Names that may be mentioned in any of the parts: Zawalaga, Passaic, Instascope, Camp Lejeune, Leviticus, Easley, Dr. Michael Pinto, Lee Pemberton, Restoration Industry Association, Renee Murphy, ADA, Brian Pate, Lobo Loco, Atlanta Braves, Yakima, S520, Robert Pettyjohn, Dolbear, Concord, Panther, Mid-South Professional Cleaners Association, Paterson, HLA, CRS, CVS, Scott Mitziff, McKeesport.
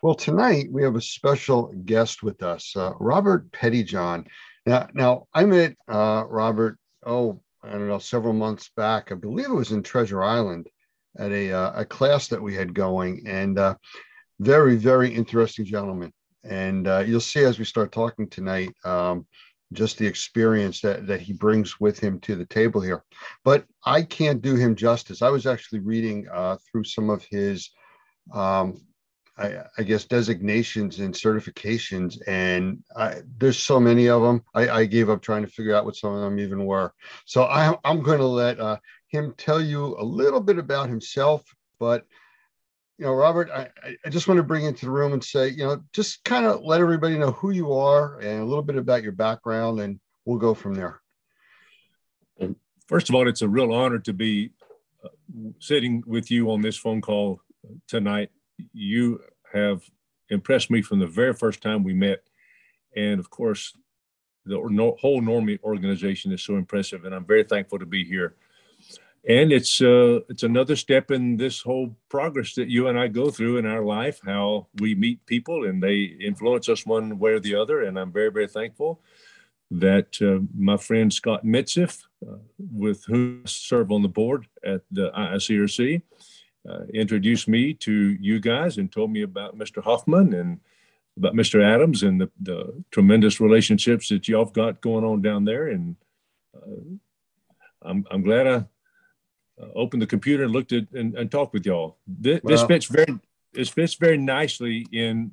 Well, tonight we have a special guest with us, Robert Pettyjohn. Now I met Robert, I don't know, several months back. I believe it was in Treasure Island at a class that we had going, and very, very interesting gentleman. And you'll see as we start talking tonight, just the experience that he brings with him to the table here. But I can't do him justice. I was actually reading through some of his I guess designations and certifications, and there's so many of them. I gave up trying to figure out what some of them even were. So I'm going to let him tell you a little bit about himself. But, you know, Robert, I just want to bring you into the room and say, you know, just kind of let everybody know who you are and a little bit about your background, and we'll go from there. First of all, it's a real honor to be sitting with you on this phone call tonight. You have impressed me from the very first time we met. And of course, the whole NORMI organization is so impressive, and I'm very thankful to be here. And it's another step in this whole progress that you and I go through in our life, how we meet people and they influence us one way or the other. And I'm very, very thankful that my friend Scott Mitziff, with whom I serve on the board at the IICRC, introduced me to you guys and told me about Mr. Hoffman and about Mr. Adams and the tremendous relationships that y'all have got going on down there. And I'm glad I opened the computer and looked at and talked with y'all. This fits very nicely in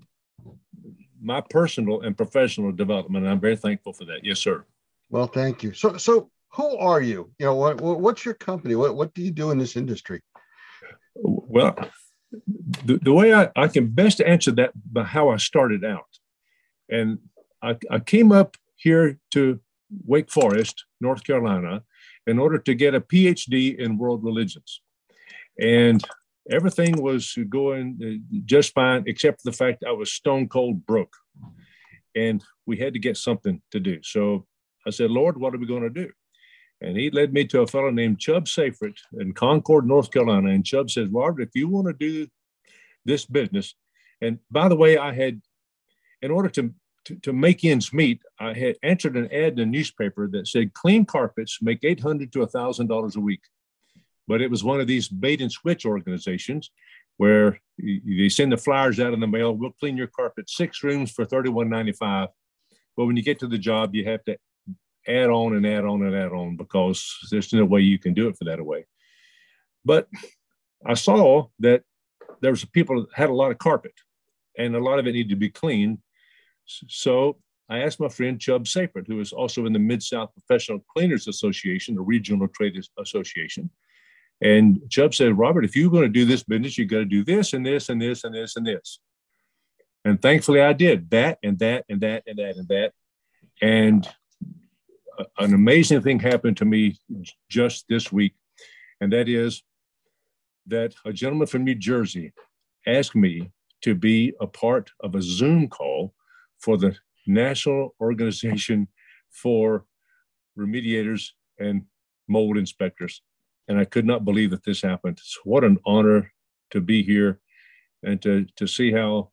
my personal and professional development. And I'm very thankful for that. Yes, sir. Well, thank you. So who are you? You know, what's your company? What do you do in this industry? Well, the way I can best answer that by how I started out. And I came up here to Wake Forest, North Carolina, in order to get a PhD in world religions. And everything was going just fine, except for the fact I was stone cold broke. And we had to get something to do. So I said, Lord, what are we going to do? And he led me to a fellow named Chubb Seyfert in Concord, North Carolina. And Chubb says, Robert, if you want to do this business, and by the way, I had, in order to make ends meet, I had answered an ad in a newspaper that said, clean carpets make $800 to $1,000 a week. But it was one of these bait and switch organizations where they send the flyers out in the mail, we'll clean your carpet 6 rooms for $31.95. But when you get to the job, you have to add on and add on and add on, because there's no way you can do it for that away. But I saw that there was people that had a lot of carpet and a lot of it needed to be cleaned. So I asked my friend Chubb Seyfert, who is also in the Mid-South Professional Cleaners Association, a regional trade association. And Chubb said, Robert, if you're going to do this business, you got to do this and this and this and this and this. And thankfully I did that and that and that and that and that. And an amazing thing happened to me just this week, and that is that a gentleman from New Jersey asked me to be a part of a Zoom call for the National Organization for Remediators and Mold Inspectors, and I could not believe that this happened. So what an honor to be here and to see how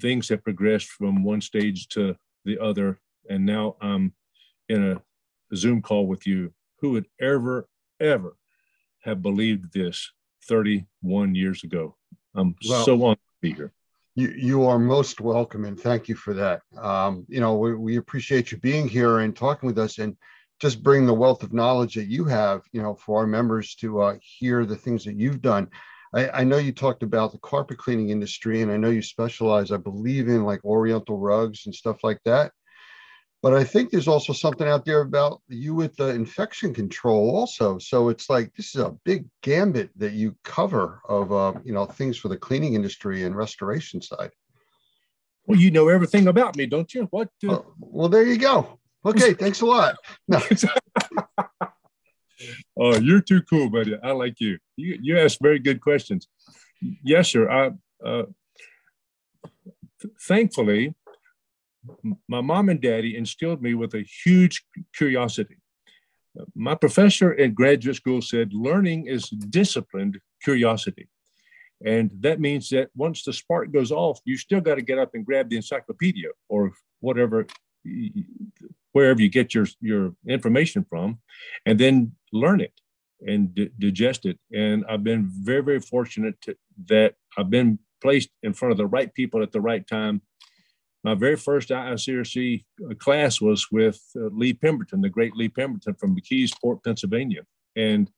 things have progressed from one stage to the other, and now I'm in a Zoom call with you. Who would ever have believed this 31 years ago? So honored to be here. You are most welcome, and thank you for that. You know, we appreciate you being here and talking with us, and just bring the wealth of knowledge that you have, you know, for our members to hear the things that you've done. I know you talked about the carpet cleaning industry, and I know you specialize, I believe, in like oriental rugs and stuff like that. But I think there's also something out there about you with the infection control also. So it's like, this is a big gambit that you cover of, you know, things for the cleaning industry and restoration side. Well, you know everything about me, don't you? What? Well, there you go. Okay. Thanks a lot. No. Oh, you're too cool, buddy. I like you. You ask very good questions. Yes, sir. Thankfully, my mom and daddy instilled me with a huge curiosity. My professor at graduate school said, learning is disciplined curiosity. And that means that once the spark goes off, you still got to get up and grab the encyclopedia or whatever, wherever you get your information from, and then learn it and digest it. And I've been very, very fortunate that I've been placed in front of the right people at the right time. My very first IICRC class was with Lee Pemberton, the great Lee Pemberton from McKeesport, Pennsylvania. And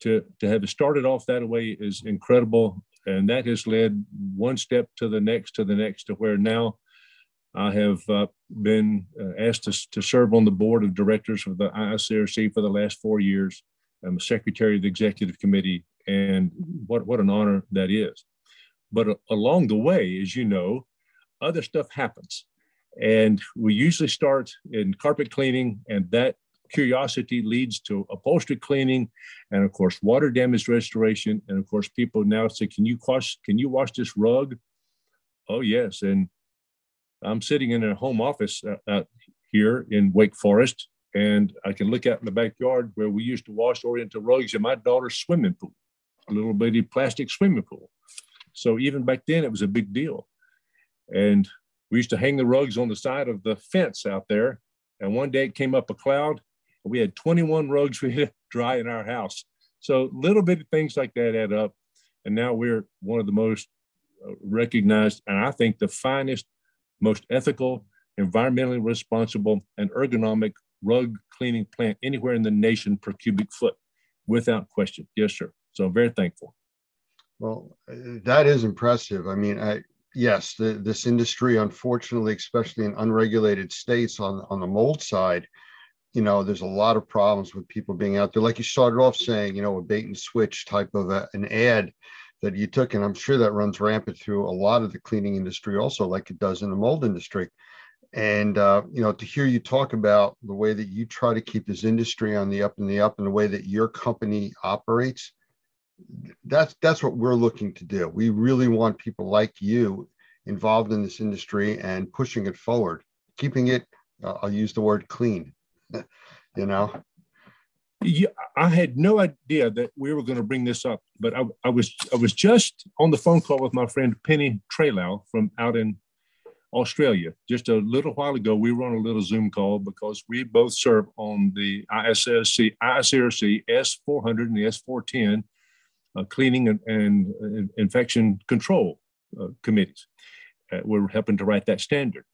to have started off that way is incredible. And that has led one step to the next, to where now I have been asked to serve on the board of directors of the IICRC for the last 4 years. I'm a secretary of the executive committee, and what an honor that is. But along the way, as you know, other stuff happens. And we usually start in carpet cleaning, and that curiosity leads to upholstery cleaning, and of course, water damage restoration. And of course, people now say, can you wash this rug? Oh, yes. And I'm sitting in a home office out here in Wake Forest, and I can look out in the backyard where we used to wash oriental rugs in my daughter's swimming pool, a little bitty plastic swimming pool. So even back then, it was a big deal. And we used to hang the rugs on the side of the fence out there. And one day it came up a cloud, and we had 21 rugs we had to dry in our house. So little bit of things like that add up. And now we're one of the most recognized, and I think the finest, most ethical, environmentally responsible, and ergonomic rug cleaning plant anywhere in the nation per cubic foot, without question. Yes, sir. So I'm very thankful. Well, that is impressive. I mean, yes, this industry, unfortunately, especially in unregulated states on the mold side, you know, there's a lot of problems with people being out there. Like you started off saying, you know, a bait and switch type of an ad that you took, and I'm sure that runs rampant through a lot of the cleaning industry also, like it does in the mold industry. And, you know, to hear you talk about the way that you try to keep this industry on the up and the up, and the way that your company operates, that's what we're looking to do. We really want people like you involved in this industry and pushing it forward, keeping it, I'll use the word clean, you know? Yeah, I had no idea that we were going to bring this up, but I was just on the phone call with my friend Penny Trelau from out in Australia. Just a little while ago, we were on a little Zoom call because we both serve on the IICRC S400 and the S410 cleaning and infection control committees. We're helping to write that standard.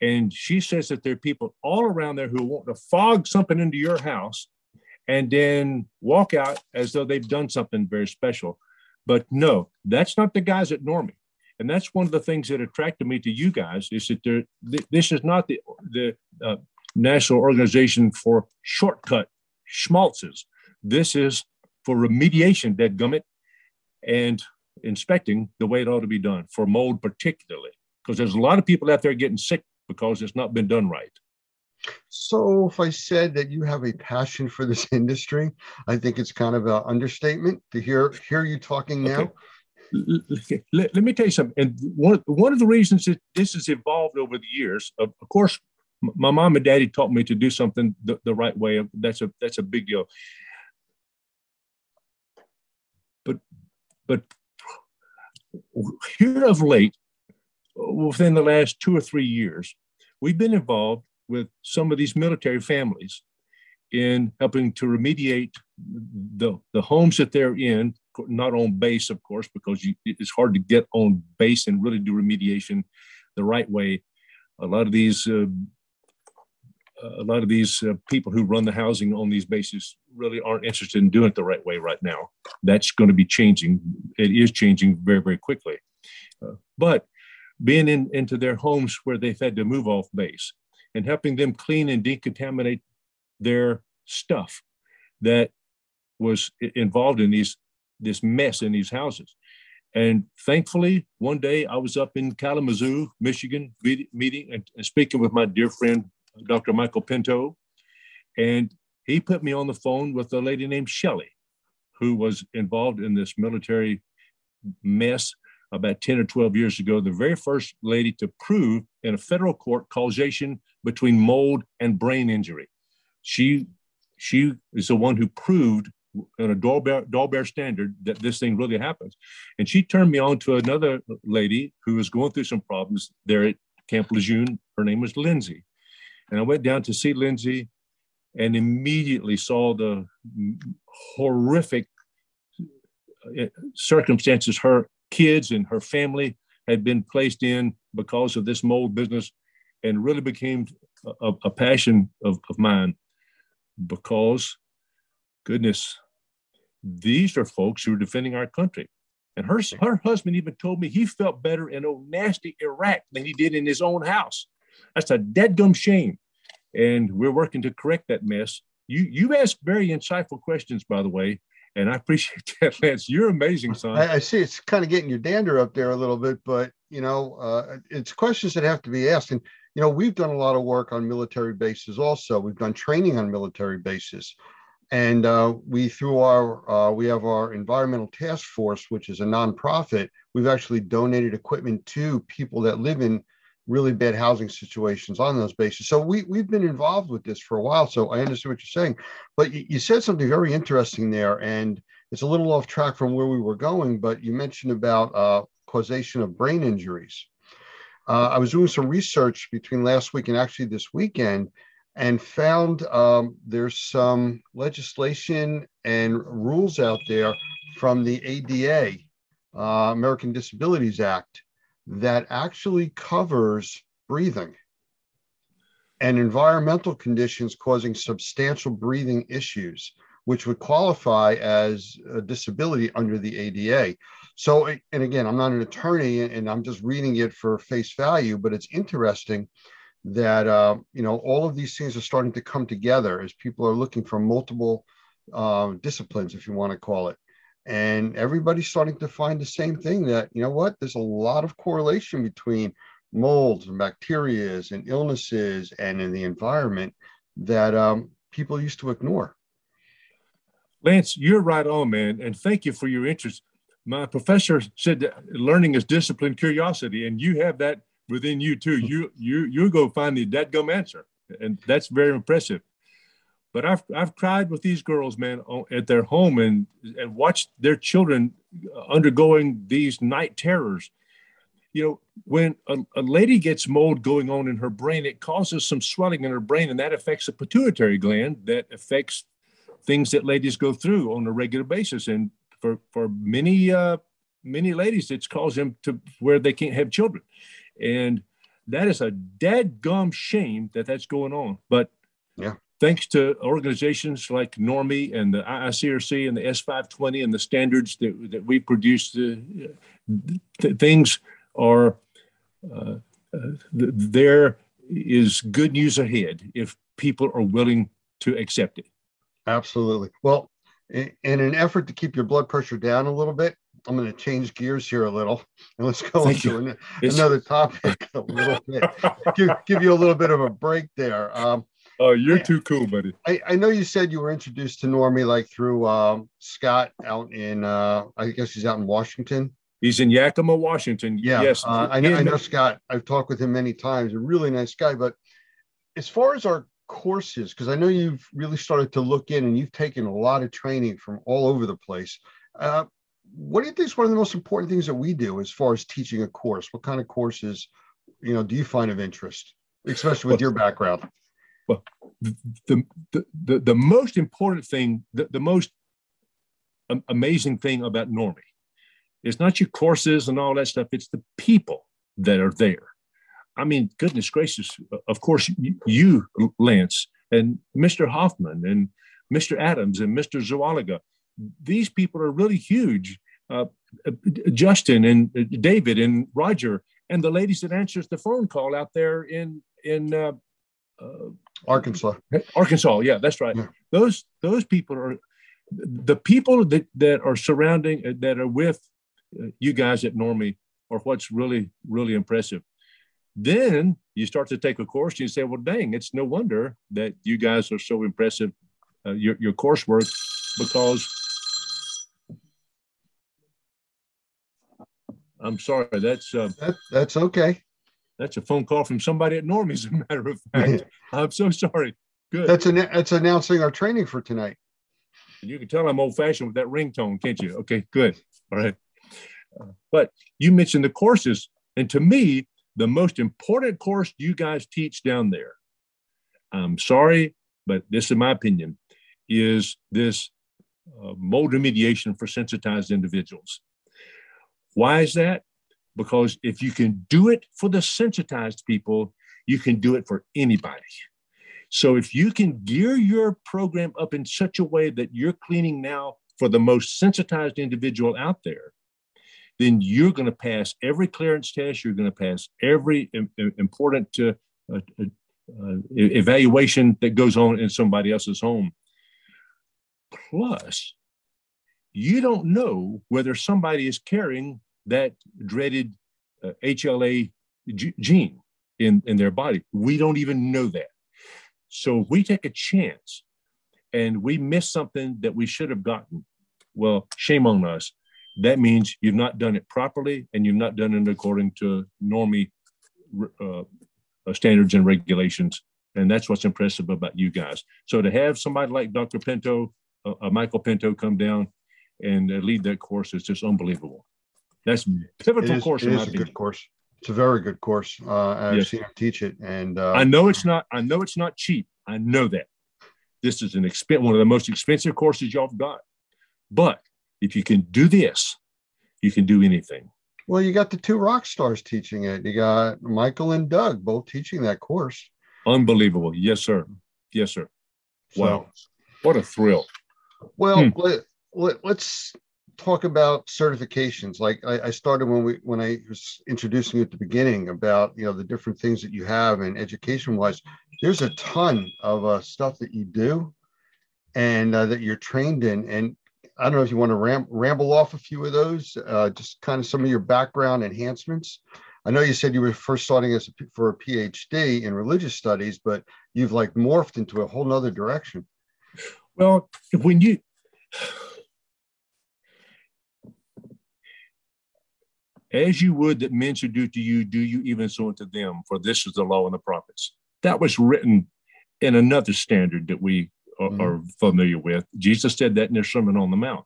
And she says that there are people all around there who want to fog something into your house and then walk out as though they've done something very special. But no, that's not the guys at NORMI. And that's one of the things that attracted me to you guys, is that this is not the National Organization for Shortcut Schmaltzes. This is for remediation, dadgummit, and inspecting the way it ought to be done, for mold particularly, because there's a lot of people out there getting sick because it's not been done right. So if I said that you have a passion for this industry, I think it's kind of an understatement to hear you talking now. Okay. Let me tell you something. And one of the reasons that this has evolved over the years, of course, my mom and daddy taught me to do something the right way. That's a big deal. But here of late, within the last 2 or 3 years, we've been involved with some of these military families in helping to remediate the homes that they're in, not on base, of course, because it's hard to get on base and really do remediation the right way. A lot of these people who run the housing on these bases really aren't interested in doing it the right way right now. That's going to be changing. It is changing very, very quickly. But being into their homes where they've had to move off base and helping them clean and decontaminate their stuff that was involved in this mess in these houses. And thankfully, one day I was up in Kalamazoo, Michigan, meeting and speaking with my dear friend, Dr. Michael Pinto, and he put me on the phone with a lady named Shelley, who was involved in this military mess about 10 or 12 years ago, the very first lady to prove in a federal court causation between mold and brain injury. She is the one who proved on a Dolbear standard that this thing really happens. And she turned me on to another lady who was going through some problems there at Camp Lejeune. Her name was Lindsay. And I went down to see Lindsay and immediately saw the horrific circumstances her kids and her family had been placed in because of this mold business, and really became a passion of mine, because, goodness, these are folks who are defending our country. And her husband even told me he felt better in old nasty Iraq than he did in his own house. That's a deadgum shame. And we're working to correct that mess. You asked very insightful questions, by the way, and I appreciate that, Lance. You're amazing, son. I see it's kind of getting your dander up there a little bit, but, you know, it's questions that have to be asked. And, you know, we've done a lot of work on military bases also. We've done training on military bases. And we have our environmental task force, which is a nonprofit. We've actually donated equipment to people that live in really bad housing situations on those bases. So we've been involved with this for a while. So I understand what you're saying, but you said something very interesting there, and it's a little off track from where we were going, but you mentioned about causation of brain injuries. I was doing some research between last week and actually this weekend, and found there's some legislation and rules out there from the ADA, American Disabilities Act, that actually covers breathing and environmental conditions causing substantial breathing issues, which would qualify as a disability under the ADA. So, and again, I'm not an attorney, and I'm just reading it for face value, but it's interesting that, you know, all of these things are starting to come together as people are looking for multiple disciplines, if you want to call it. And everybody's starting to find the same thing, that, you know what, there's a lot of correlation between molds and bacteria and illnesses and in the environment that people used to ignore. Lance, you're right on, man. And thank you for your interest. My professor said that learning is discipline, curiosity, and you have that within you too. You go find the dadgum answer. And that's very impressive. But I've cried with these girls, man, at their home, and watched their children undergoing these night terrors. You know, when a lady gets mold going on in her brain, it causes some swelling in her brain, and that affects the pituitary gland. That affects things that ladies go through on a regular basis. And for many ladies, it's caused them to where they can't have children. And that is a dadgum shame that that's going on. But yeah. Thanks to organizations like NORMI and the IICRC and the S520 and the standards that we produce, things are, there is good news ahead if people are willing to accept it. Absolutely. Well, in an effort to keep your blood pressure down a little bit, I'm going to change gears here a little, and let's go into another topic a little bit, give you a little bit of a break there. Oh, you're too cool, buddy. I know you said you were introduced to NORMI like through Scott out in, I guess he's out in Washington. He's in Yakima, Washington. Yeah, yes. I know Scott. I've talked with him many times. A really nice guy. But as far as our courses, because I know you've really started to look in and you've taken a lot of training from all over the place. What do you think is one of the most important things that we do as far as teaching a course? What kind of courses, you know, do you find of interest, especially with your background? Well, the most important thing, the most amazing thing about NORMI is not your courses and all that stuff. It's the people that are there. I mean, goodness gracious, of course, you, Lance, and Mr. Hoffman and Mr. Adams and Mr. Zawalaga. These people are really huge. Justin and David and Roger and the ladies that answers the phone call out there in Arkansas. Yeah, that's right. Yeah. Those people are the people that are surrounding, that are with you guys at NORMI, are what's really, really impressive. Then you start to take a course and you say, well, dang, it's no wonder that you guys are so impressive, your coursework, because I'm sorry, that's okay. That's a phone call from somebody at NORMI, as a matter of fact. I'm so sorry. Good. That's announcing our training for tonight. You can tell I'm old-fashioned with that ringtone, can't you? Okay, good. All right. But you mentioned the courses. And to me, the most important course you guys teach down there, I'm sorry, but this is my opinion, is this mold remediation for sensitized individuals. Why is that? Because if you can do it for the sensitized people, you can do it for anybody. So if you can gear your program up in such a way that you're cleaning now for the most sensitized individual out there, then you're going to pass every clearance test. You're going to pass every important evaluation that goes on in somebody else's home. Plus, you don't know whether somebody is carrying that dreaded HLA gene in their body. We don't even know that. So if we take a chance and we miss something that we should have gotten, well, shame on us. That means you've not done it properly and you've not done it according to NORMI standards and regulations. And that's what's impressive about you guys. So to have somebody like Dr. Pinto, Michael Pinto, come down and lead that course is just unbelievable. That's a pivotal course. It is a good course. It's a very good course. I've seen him teach it, and I know it's not cheap. I know that this is one of the most expensive courses y'all have got. But if you can do this, you can do anything. Well, you got the two rock stars teaching it. You got Michael and Doug both teaching that course. Unbelievable. Yes, sir. Yes, sir. Wow. So, what a thrill. Well, let's talk about certifications. Like I started when I was introducing you at the beginning about, you know, the different things that you have, and education wise, there's a ton of stuff that you do and that you're trained in. And I don't know if you want to ramble off a few of those, just kind of some of your background enhancements. I know you said you were first starting for a PhD in religious studies, but you've like morphed into a whole nother direction. Well, as you would that men should do to you, do you even so unto them, for this is the law and the prophets. That was written in another standard that we are familiar with. Jesus said that in his Sermon on the Mount.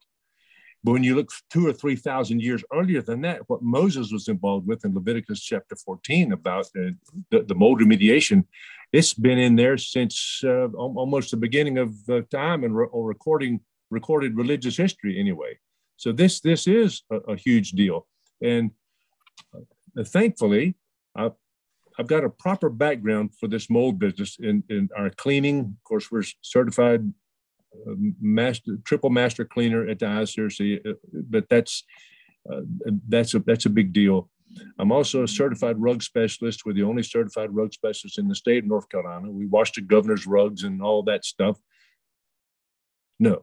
But when you look 2,000 or 3,000 years earlier than that, what Moses was involved with in Leviticus chapter 14 about the mold remediation, it's been in there since almost the beginning of time and recorded religious history anyway. So this is a huge deal. And thankfully, I've got a proper background for this mold business in our cleaning. Of course, we're certified triple master cleaner at the IICRC, but that's a big deal. I'm also a certified rug specialist. We're the only certified rug specialist in the state of North Carolina. We wash the governor's rugs and all that stuff. No,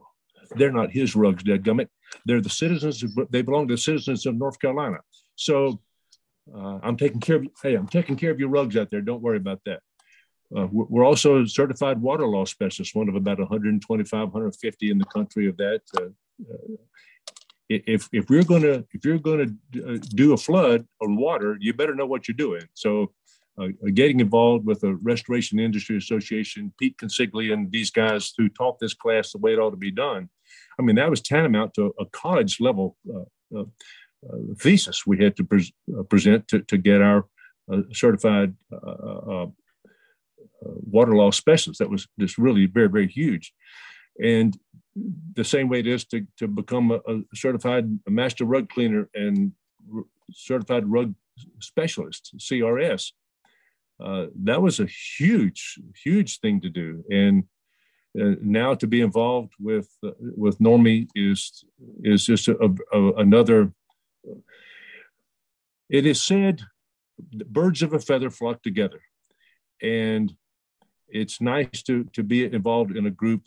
they're not his rugs, dadgummit. They're the citizens. They belong to the citizens of North Carolina. So I'm taking care of you. Hey, I'm taking care of your rugs out there. Don't worry about that. We're also a certified water law specialist, one of about 125, 150 in the country of that. If you're going to do a flood on water, you better know what you're doing. So getting involved with the Restoration Industry Association, Pete Consigli and these guys who taught this class the way it ought to be done. I mean, that was tantamount to a college level thesis we had to present to get our certified water law specialist. That was just really very, very huge. And the same way it is to become a certified master rug cleaner and certified rug specialist, CRS. That was a huge, huge thing to do. And now to be involved with NORMI is just another. It is said, birds of a feather flock together. And it's nice to be involved in a group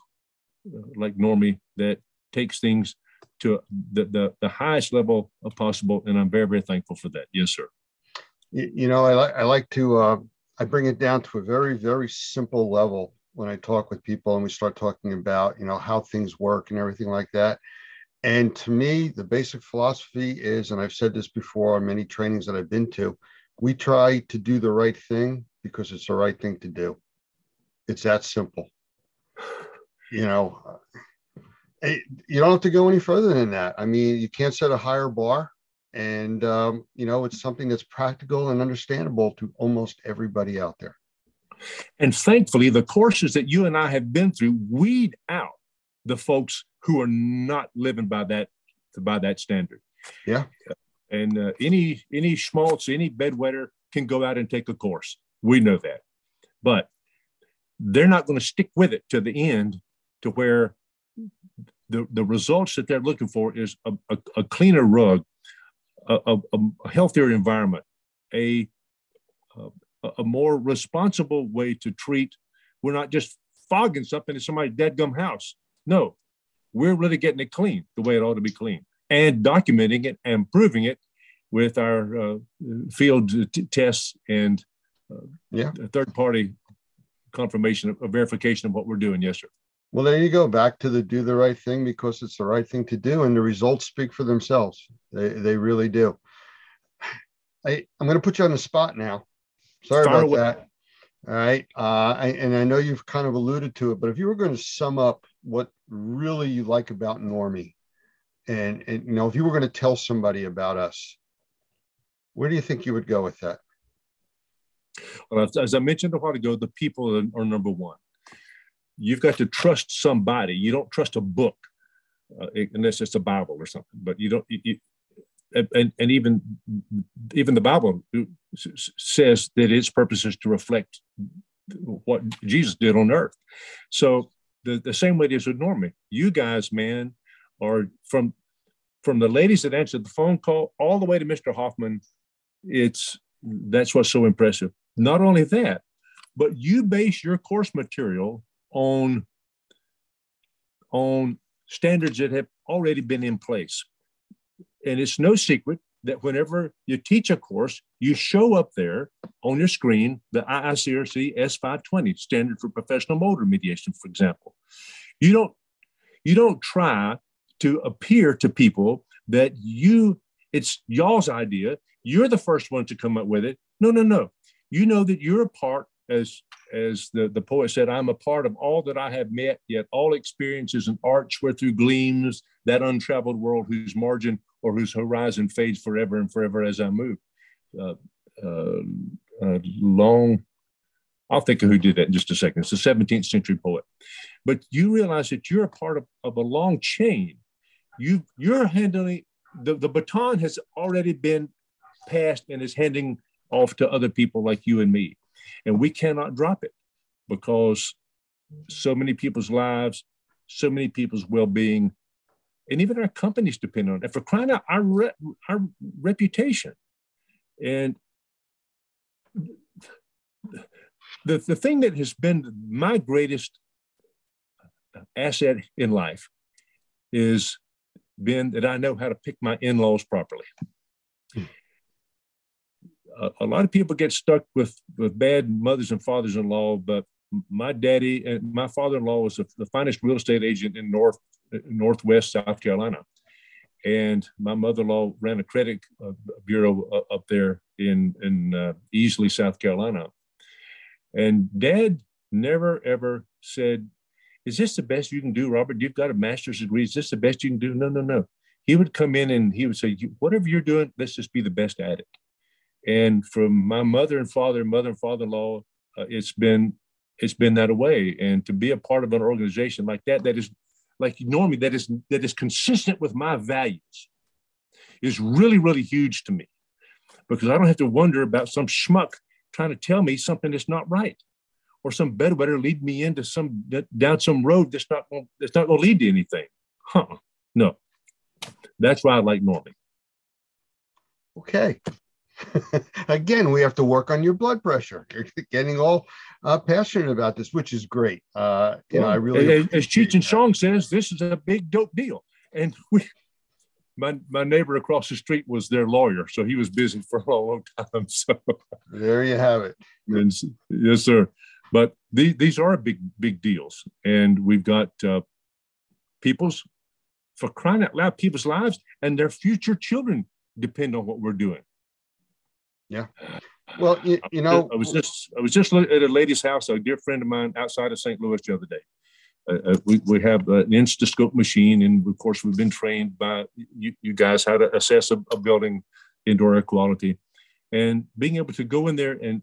like NORMI that takes things to the highest level of possible. And I'm very, very thankful for that. Yes, sir. You know, I bring it down to a very, very simple level when I talk with people and we start talking about, you know, how things work and everything like that. And to me, the basic philosophy is, and I've said this before on many trainings that I've been to, we try to do the right thing because it's the right thing to do. It's that simple, you know. you don't have to go any further than that. I mean, you can't set a higher bar, and, you know, it's something that's practical and understandable to almost everybody out there. And thankfully, the courses that you and I have been through weed out the folks who are not living by that standard. Yeah. And any schmaltz, any bedwetter can go out and take a course. We know that. But they're not going to stick with it to the end to where the results that they're looking for is a cleaner rug, a healthier environment, a more responsible way to treat. We're not just fogging something in somebody's dadgum house. No, we're really getting it clean the way it ought to be clean, and documenting it and proving it with our field tests and third-party confirmation, a verification of what we're doing. Yes, sir. Well, there you go. Back to the do the right thing, because it's the right thing to do, and the results speak for themselves. They really do. I'm going to put you on the spot now. Sorry about that. All right. And I know you've kind of alluded to it, but if you were going to sum up what really you like about NORMI, and you know, if you were going to tell somebody about us, where do you think you would go with that? Well, as I mentioned a while ago, the people are number one. You've got to trust somebody. You don't trust a book, unless it's a Bible or something. But you don't. And even the Bible says that its purpose is to reflect what Jesus did on earth. So the same way it is with NORMI. You guys, man, are from the ladies that answered the phone call all the way to Mr. Hoffman. That's what's so impressive. Not only that, but you base your course material on standards that have already been in place. And it's no secret that whenever you teach a course, you show up there on your screen, the IICRC S520, Standard for Professional Motor Mediation, for example. You don't try to appear to people that it's y'all's idea. You're the first one to come up with it. No. You know that you're a part, as the poet said, I'm a part of all that I have met, yet all experiences and arts where through gleams that untraveled world whose margin or whose horizon fades forever and forever as I move. I'll think of who did that in just a second. It's a 17th century poet. But you realize that you're a part of a long chain. You're handling, the baton has already been passed and is handing off to other people like you and me. And we cannot drop it, because so many people's lives, so many people's well-being, and even our companies depend on it. For crying out, our reputation. And the thing that has been my greatest asset in life is been that I know how to pick my in-laws properly. A lot of people get stuck with bad mothers and fathers-in-law, but my daddy and my father-in-law was the finest real estate agent in Northwest South Carolina. And my mother-in-law ran a credit bureau up there in Easley, South Carolina. And Dad never, ever said, is this the best you can do, Robert? You've got a master's degree. Is this the best you can do? No. He would come in and he would say, whatever you're doing, let's just be the best at it. And from my mother and father-in-law, it's been that way. And to be a part of an organization like that, that is like NORMI, that is consistent with my values, is really, really huge to me, because I don't have to wonder about some schmuck trying to tell me something that's not right, or some bedwetter lead me into down some road that's not going to lead to anything. Huh? No, that's why I like NORMI. Okay. Again, we have to work on your blood pressure. You're getting all passionate about this, which is great. I really, as Cheech and Chong says, this is a big dope deal. And my neighbor across the street was their lawyer, so he was busy for a long time. So there you have it. And, yes, sir. But these are big deals, and we've got for crying out loud, people's lives and their future children depend on what we're doing. Yeah. Well, you know, I was just at a lady's house, a dear friend of mine outside of St. Louis the other day. We have an Instascope machine, and of course we've been trained by you guys how to assess a building indoor air quality, and being able to go in there and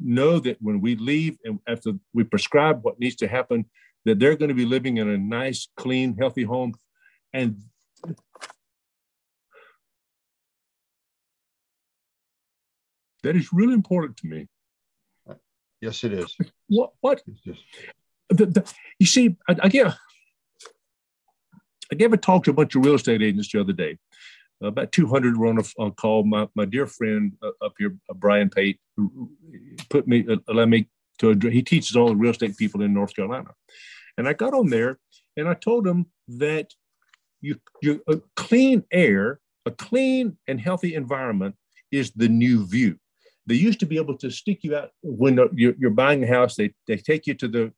know that when we leave and after we prescribe what needs to happen, that they're going to be living in a nice, clean, healthy home. And that is really important to me. Yes, it is. What? You see, I gave a talk to a bunch of real estate agents the other day. About 200 were on a call. My dear friend up here, Brian Pate, he teaches all the real estate people in North Carolina. And I got on there and I told him that clean air, a clean and healthy environment is the new view. They used to be able to stick you out when you're buying a house. They take you to the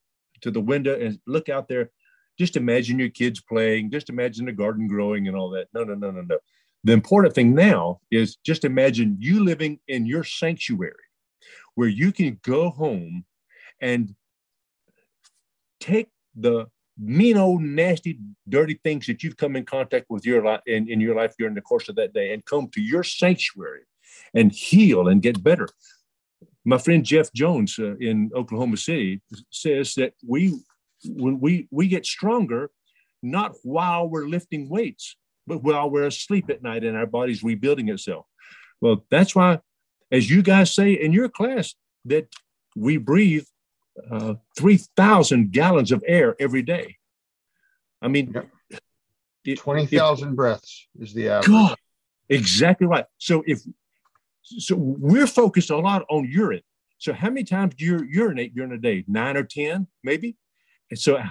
window and look out there. Just imagine your kids playing. Just imagine the garden growing and all that. No. The important thing now is just imagine you living in your sanctuary where you can go home and take the mean old nasty dirty things that you've come in contact with in your life during the course of that day and come to your sanctuary and heal and get better. My friend Jeff Jones in Oklahoma City says that we get stronger not while we're lifting weights, but while we're asleep at night and our body's rebuilding itself. Well, that's why, as you guys say in your class, that we breathe 3,000 gallons of air every day. I mean, yep. 20,000 breaths is the average. God, exactly right. So we're focused a lot on urine. So how many times do you urinate during a day? 9 or 10, maybe? And so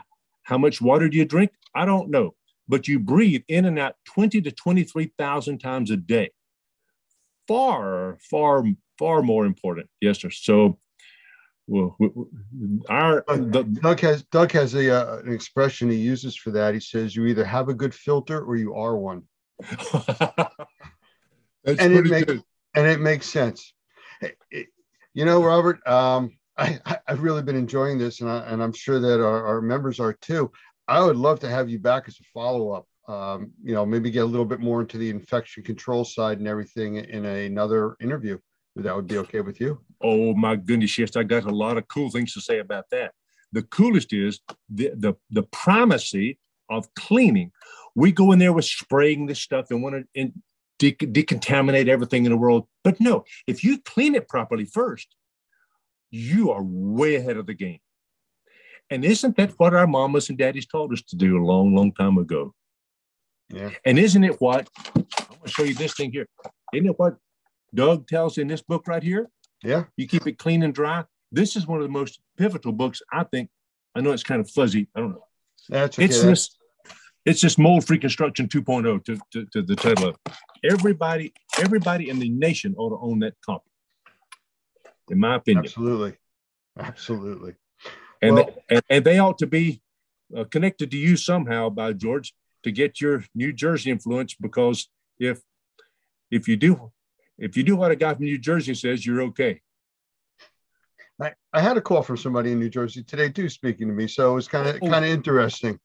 how much water do you drink? I don't know. But you breathe in and out 20 to 23,000 times a day. Far, far, far more important. Yes, sir. So well, Doug has an expression he uses for that. He says, you either have a good filter or you are one. And it makes sense. You know, Robert, I've really been enjoying this, and I'm sure that our members are too. I would love to have you back as a follow-up, you know, maybe get a little bit more into the infection control side and everything in another interview. If that would be okay with you. Oh, my goodness, yes. I got a lot of cool things to say about that. The coolest is the primacy of cleaning. We go in there with spraying this stuff and want to decontaminate everything in the world. But no, if you clean it properly first, you are way ahead of the game. And isn't that what our mamas and daddies taught us to do a long, long time ago? Yeah. And isn't it what, I'm going to show you this thing here. Isn't it what Doug tells in this book right here? Yeah. You keep it clean and dry. This is one of the most pivotal books, I think. I know it's kind of fuzzy. I don't know. That's okay. It's just Mold Free Construction 2.0 to the title of it. Everybody in the nation ought to own that copy, in my opinion. Absolutely. And, well, they ought to be connected to you somehow, by George, to get your New Jersey influence, because if you do what a guy from New Jersey says, you're okay. I had a call from somebody in New Jersey today too, speaking to me, so it was kind of interesting.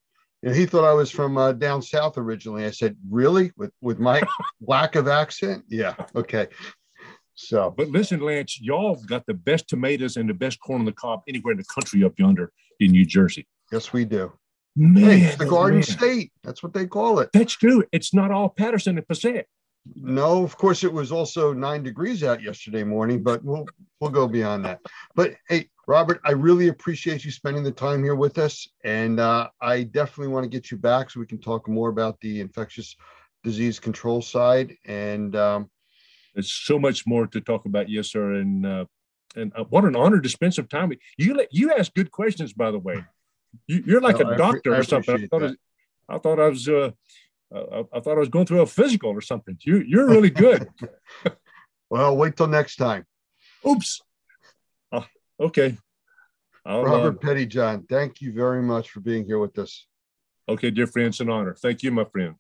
And he thought I was from down south originally. I said, "Really? With my lack of accent? Yeah, okay." So, but listen, Lance, y'all got the best tomatoes and the best corn on the cob anywhere in the country up yonder in New Jersey. Yes, we do. Man, hey, it's the Garden State. That's what they call it. That's true. It's not all Paterson and Passaic. No, of course, it was also 9 degrees out yesterday morning, but we'll go beyond that. But hey, Robert, I really appreciate you spending the time here with us, and I definitely want to get you back so we can talk more about the infectious disease control side. And there's so much more to talk about, yes, sir. And what an honor to spend some time with you. You ask good questions, by the way. You're like a doctor or something. I thought I was going through a physical or something. You're really good. Well, wait till next time. Oops. Okay. Robert Pettyjohn, thank you very much for being here with us. Okay, dear friends, an honor. Thank you, my friend.